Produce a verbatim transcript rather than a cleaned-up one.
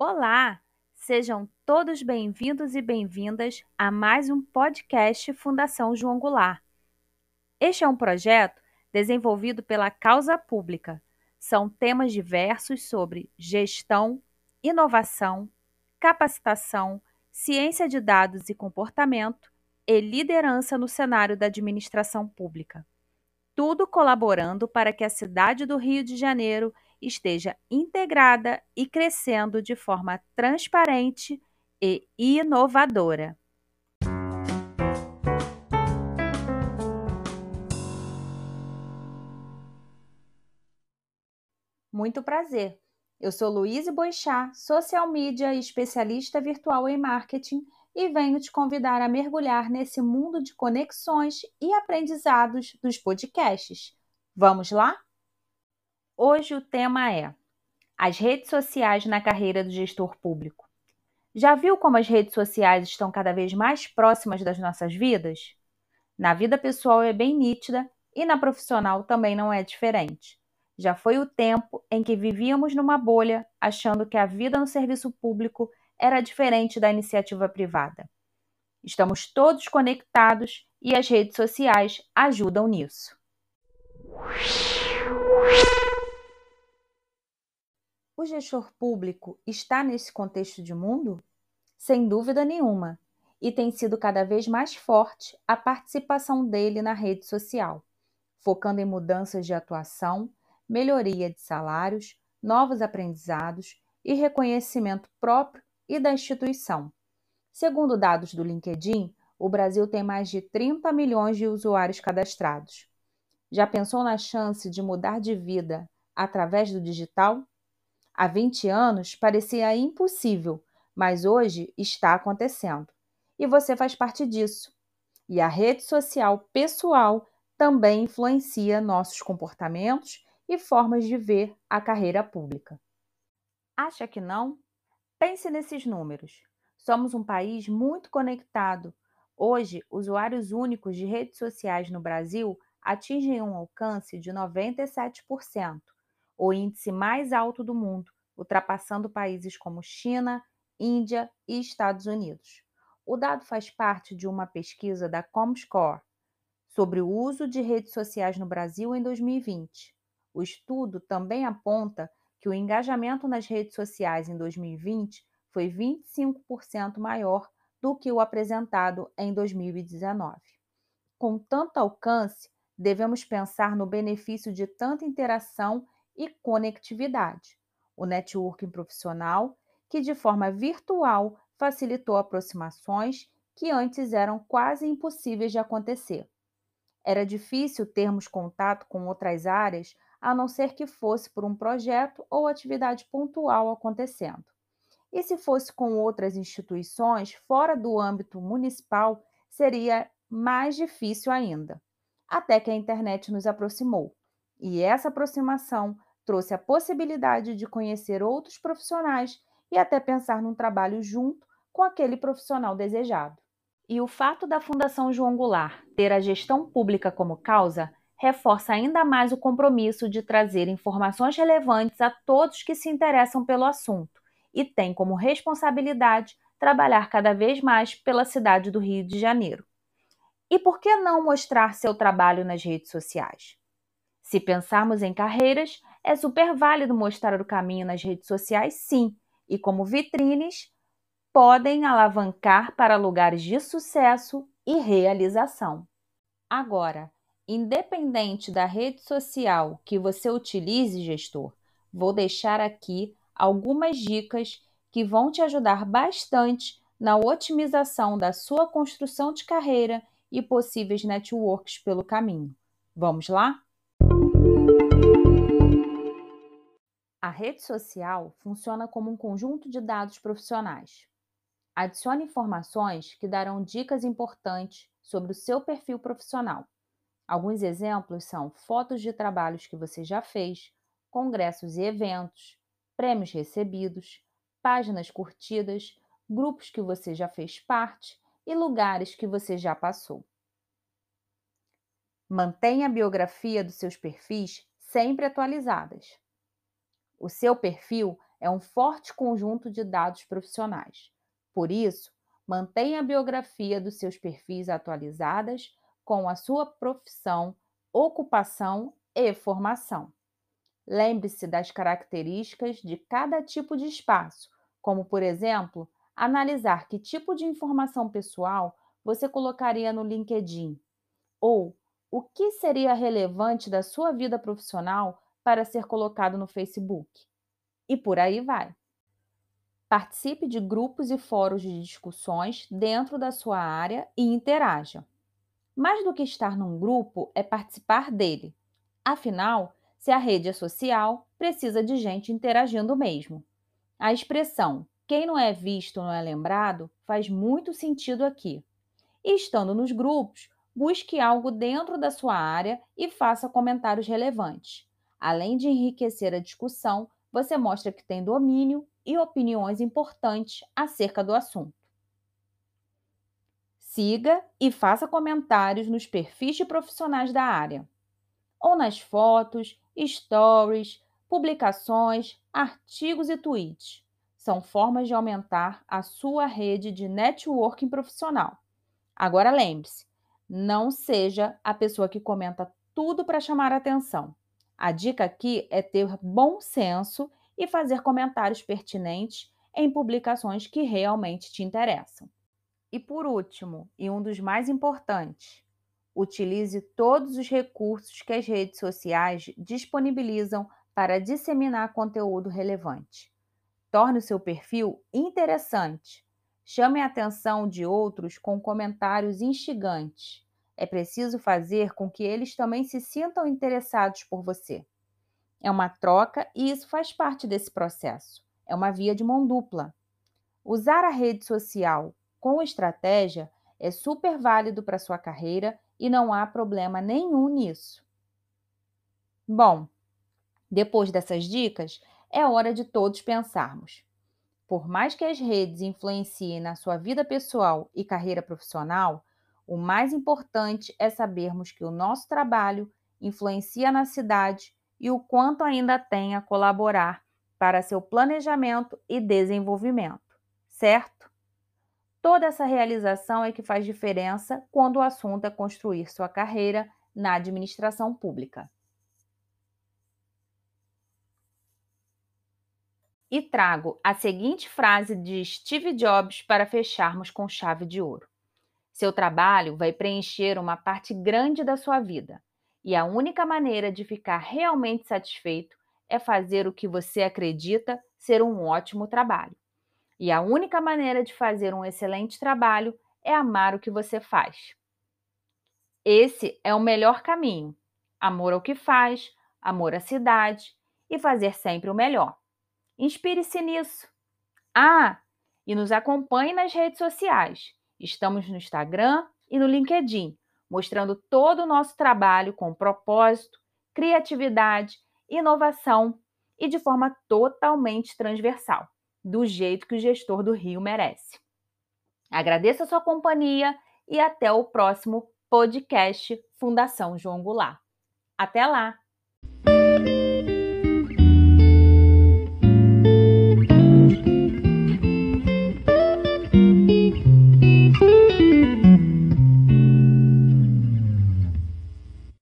Olá! Sejam todos bem-vindos e bem-vindas a mais um podcast Fundação João Goulart. Este é um projeto desenvolvido pela causa pública. São temas diversos sobre gestão, inovação, capacitação, ciência de dados e comportamento e liderança no cenário da administração pública. Tudo colaborando para que a cidade do Rio de Janeiro esteja integrada e crescendo de forma transparente e inovadora. Muito prazer! Eu sou Louise Boechat, social media e especialista virtual em marketing, e venho te convidar a mergulhar nesse mundo de conexões e aprendizados dos podcasts. Vamos lá? Hoje o tema é as redes sociais na carreira do gestor público. Já viu como as redes sociais estão cada vez mais próximas das nossas vidas? Na vida pessoal é bem nítida e na profissional também não é diferente. Já foi o tempo em que vivíamos numa bolha, achando que a vida no serviço público era diferente da iniciativa privada. Estamos todos conectados e as redes sociais ajudam nisso. O gestor público está nesse contexto de mundo? Sem dúvida nenhuma, e tem sido cada vez mais forte a participação dele na rede social, focando em mudanças de atuação, melhoria de salários, novos aprendizados e reconhecimento próprio e da instituição. Segundo dados do LinkedIn, o Brasil tem mais de trinta milhões de usuários cadastrados. Já pensou na chance de mudar de vida através do digital? Há vinte anos parecia impossível, mas hoje está acontecendo. E você faz parte disso. E a rede social pessoal também influencia nossos comportamentos e formas de ver a carreira pública. Acha que não? Pense nesses números. Somos um país muito conectado. Hoje, usuários únicos de redes sociais no Brasil atingem um alcance de noventa e sete por cento. O índice mais alto do mundo, ultrapassando países como China, Índia e Estados Unidos. O dado faz parte de uma pesquisa da ComScore sobre o uso de redes sociais no Brasil em dois mil e vinte. O estudo também aponta que o engajamento nas redes sociais em dois mil e vinte foi vinte e cinco por cento maior do que o apresentado em dois mil e dezenove. Com tanto alcance, devemos pensar no benefício de tanta interação e conectividade, o networking profissional, que de forma virtual facilitou aproximações que antes eram quase impossíveis de acontecer. Era difícil termos contato com outras áreas, a não ser que fosse por um projeto ou atividade pontual acontecendo. E se fosse com outras instituições fora do âmbito municipal, seria mais difícil ainda. Até que a internet nos aproximou, e essa aproximação trouxe a possibilidade de conhecer outros profissionais e até pensar num trabalho junto com aquele profissional desejado. E o fato da Fundação João Goulart ter a gestão pública como causa reforça ainda mais o compromisso de trazer informações relevantes a todos que se interessam pelo assunto e tem como responsabilidade trabalhar cada vez mais pela cidade do Rio de Janeiro. E por que não mostrar seu trabalho nas redes sociais? Se pensarmos em carreiras, é super válido mostrar o caminho nas redes sociais, sim, e como vitrines, podem alavancar para lugares de sucesso e realização. Agora, independente da rede social que você utilize, gestor, vou deixar aqui algumas dicas que vão te ajudar bastante na otimização da sua construção de carreira e possíveis networks pelo caminho. Vamos lá? A rede social funciona como um conjunto de dados profissionais. Adicione informações que darão dicas importantes sobre o seu perfil profissional. Alguns exemplos são fotos de trabalhos que você já fez, congressos e eventos, prêmios recebidos, páginas curtidas, grupos que você já fez parte e lugares que você já passou. Mantenha a biografia dos seus perfis sempre atualizadas. O seu perfil é um forte conjunto de dados profissionais. Por isso, mantenha a biografia dos seus perfis atualizadas com a sua profissão, ocupação e formação. Lembre-se das características de cada tipo de espaço, como, por exemplo, analisar que tipo de informação pessoal você colocaria no LinkedIn, ou o que seria relevante da sua vida profissional para ser colocado no Facebook. E por aí vai. Participe de grupos e fóruns de discussões dentro da sua área e interaja. Mais do que estar num grupo é participar dele. Afinal, se a rede é social, precisa de gente interagindo mesmo. A expressão "quem não é visto não é lembrado" faz muito sentido aqui. E estando nos grupos, busque algo dentro da sua área e faça comentários relevantes. Além de enriquecer a discussão, você mostra que tem domínio e opiniões importantes acerca do assunto. Siga e faça comentários nos perfis de profissionais da área, ou nas fotos, stories, publicações, artigos e tweets. São formas de aumentar a sua rede de networking profissional. Agora lembre-se, não seja a pessoa que comenta tudo para chamar atenção. A dica aqui é ter bom senso e fazer comentários pertinentes em publicações que realmente te interessam. E por último, e um dos mais importantes, utilize todos os recursos que as redes sociais disponibilizam para disseminar conteúdo relevante. Torne o seu perfil interessante. Chame a atenção de outros com comentários instigantes. É preciso fazer com que eles também se sintam interessados por você. É uma troca e isso faz parte desse processo. É uma via de mão dupla. Usar a rede social com estratégia é super válido para sua carreira e não há problema nenhum nisso. Bom, depois dessas dicas, é hora de todos pensarmos. Por mais que as redes influenciem na sua vida pessoal e carreira profissional, o mais importante é sabermos que o nosso trabalho influencia na cidade e o quanto ainda tem a colaborar para seu planejamento e desenvolvimento, certo? Toda essa realização é que faz diferença quando o assunto é construir sua carreira na administração pública. E trago a seguinte frase de Steve Jobs para fecharmos com chave de ouro. Seu trabalho vai preencher uma parte grande da sua vida, e a única maneira de ficar realmente satisfeito é fazer o que você acredita ser um ótimo trabalho. E a única maneira de fazer um excelente trabalho é amar o que você faz. Esse é o melhor caminho. Amor ao que faz, amor à cidade e fazer sempre o melhor. Inspire-se nisso. Ah, e nos acompanhe nas redes sociais. Estamos no Instagram e no LinkedIn, mostrando todo o nosso trabalho com propósito, criatividade, inovação e de forma totalmente transversal, do jeito que o gestor do Rio merece. Agradeço a sua companhia e até o próximo podcast Fundação João Goulart. Até lá!